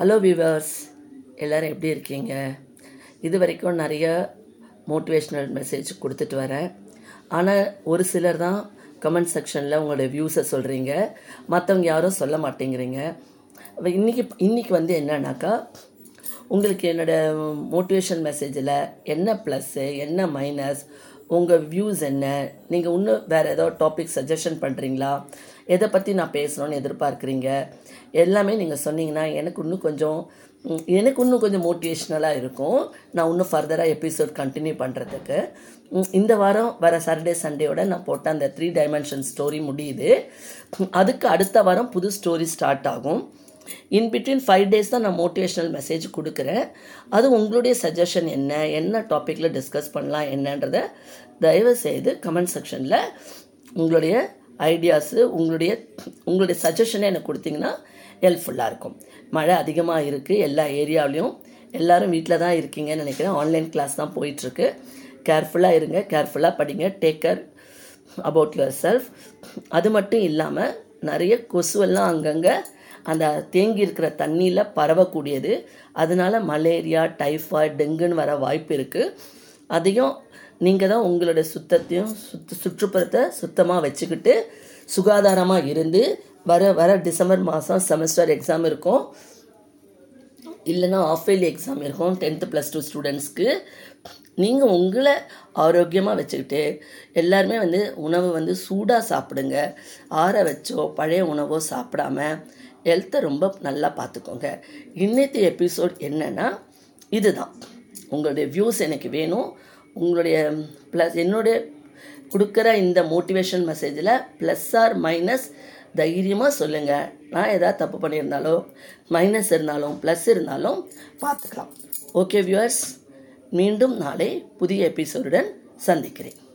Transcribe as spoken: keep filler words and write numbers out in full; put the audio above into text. Hello viewers, எல்லோரும் எப்படி இருக்கீங்க? இது வரைக்கும் நிறைய மோட்டிவேஷ்னல் மெசேஜ் கொடுத்துட்டு வரேன். ஆனால் ஒரு சிலர் தான் கமெண்ட் செக்ஷனில் உங்களுடைய வியூஸை சொல்கிறீங்க, மற்றவங்க யாரும் சொல்ல மாட்டேங்கிறீங்க. இன்றைக்கி இன்றைக்கி வந்து என்னன்னாக்கா, உங்களுக்கு என்னோடய மோட்டிவேஷன் மெசேஜில் என்ன ப்ளஸ்ஸு, என்ன மைனஸ், உங்கள் வியூஸ் என்ன, நீங்கள் இன்னும் வேறு ஏதோ டாபிக் சஜஷன் பண்ணுறீங்களா, எதை பற்றி நான் பேசணும்னு எதிர்பார்க்குறீங்க, எல்லாமே நீங்கள் சொன்னீங்கன்னா எனக்கு இன்னும் கொஞ்சம் எனக்கு இன்னும் கொஞ்சம் மோட்டிவேஷ்னலாக இருக்கும். நான் இன்னும் ஃபர்தராக எபிசோட் கண்டினியூ பண்ணுறதுக்கு இந்த வாரம் வர சாட்டர்டே சண்டேயோட நான் போட்ட அந்த த்ரீ டைமென்ஷன் ஸ்டோரி முடியுது. அதுக்கு அடுத்த வாரம் புது ஸ்டோரி ஸ்டார்ட் ஆகும். இன்பிட்வீன் ஃபைவ் டேஸ் தான் நான் மோட்டிவேஷ்னல் மெசேஜ் கொடுக்குறேன். அது உங்களுடைய சஜஷன் என்ன, என்ன டாப்பிக்கில் டிஸ்கஸ் பண்ணலாம் என்னன்றதை தயவுசெய்து கமெண்ட் செக்ஷனில் உங்களுடைய ஐடியாஸு உங்களுடைய உங்களுடைய சஜஷனை எனக்கு கொடுத்தீங்கன்னா ஹெல்ப்ஃபுல்லாக இருக்கும். மழை அதிகமாக இருக்குது எல்லா ஏரியாவிலையும். எல்லோரும் வீட்டில் தான் இருக்கீங்கன்னு நினைக்கிறேன். ஆன்லைன் கிளாஸ் தான் போயிட்டுருக்கு. கேர்ஃபுல்லாக இருங்க, கேர்ஃபுல்லாக படிங்க, take care about yourself. அது மட்டும் இல்லாமல் நிறைய கொசுவெல்லாம் அங்கங்கே அந்த தேங்கி இருக்கிற தண்ணியில் பரவக்கூடியது. அதனால் மலேரியா, டைஃபாய்டு, டெங்குன்னு வர வாய்ப்பு இருக்குது. அதையும் நீங்கள் தான் உங்களோட சுத்தத்தையும் சுற்று சுற்றுப்புறத்தை சுத்தமாக வச்சுக்கிட்டு சுகாதாரமாக இருந்து வர வர டிசம்பர் மாதம் செமஸ்டர் எக்ஸாம் இருக்கும், இல்லைன்னா ஆஃப் இயர்லி எக்ஸாம் இருக்கும் டென்த்து ப்ளஸ் டூ ஸ்டூடெண்ட்ஸ்க்கு. நீங்கள் உங்களை ஆரோக்கியமாக வச்சுக்கிட்டு எல்லாருமே வந்து உணவு வந்து சூடாக சாப்பிடுங்க. ஆற வச்சோ பழைய உணவோ சாப்பிடாமல் ஹெல்த்தை ரொம்ப நல்லா பார்த்துக்கோங்க. இன்னைக்கு எபிசோட் என்னென்னா இதுதான். உங்களுடைய வியூஸ் எனக்கு வேணும், உங்களுடைய ப்ளஸ் என்னுடைய கொடுக்குற இந்த மோட்டிவேஷன் மெசேஜில் ப்ளஸ் ஆர் மைனஸ் தைரியமாக சொல்லுங்கள். நான் எதாவது தப்பு பண்ணியிருந்தாலும் மைனஸ் இருந்தாலும் ப்ளஸ் இருந்தாலும் பார்த்துக்கலாம். ஓகே வியூவர்ஸ், மீண்டும் நாளை புதிய எபிசோடுடன் சந்திக்கிறேன்.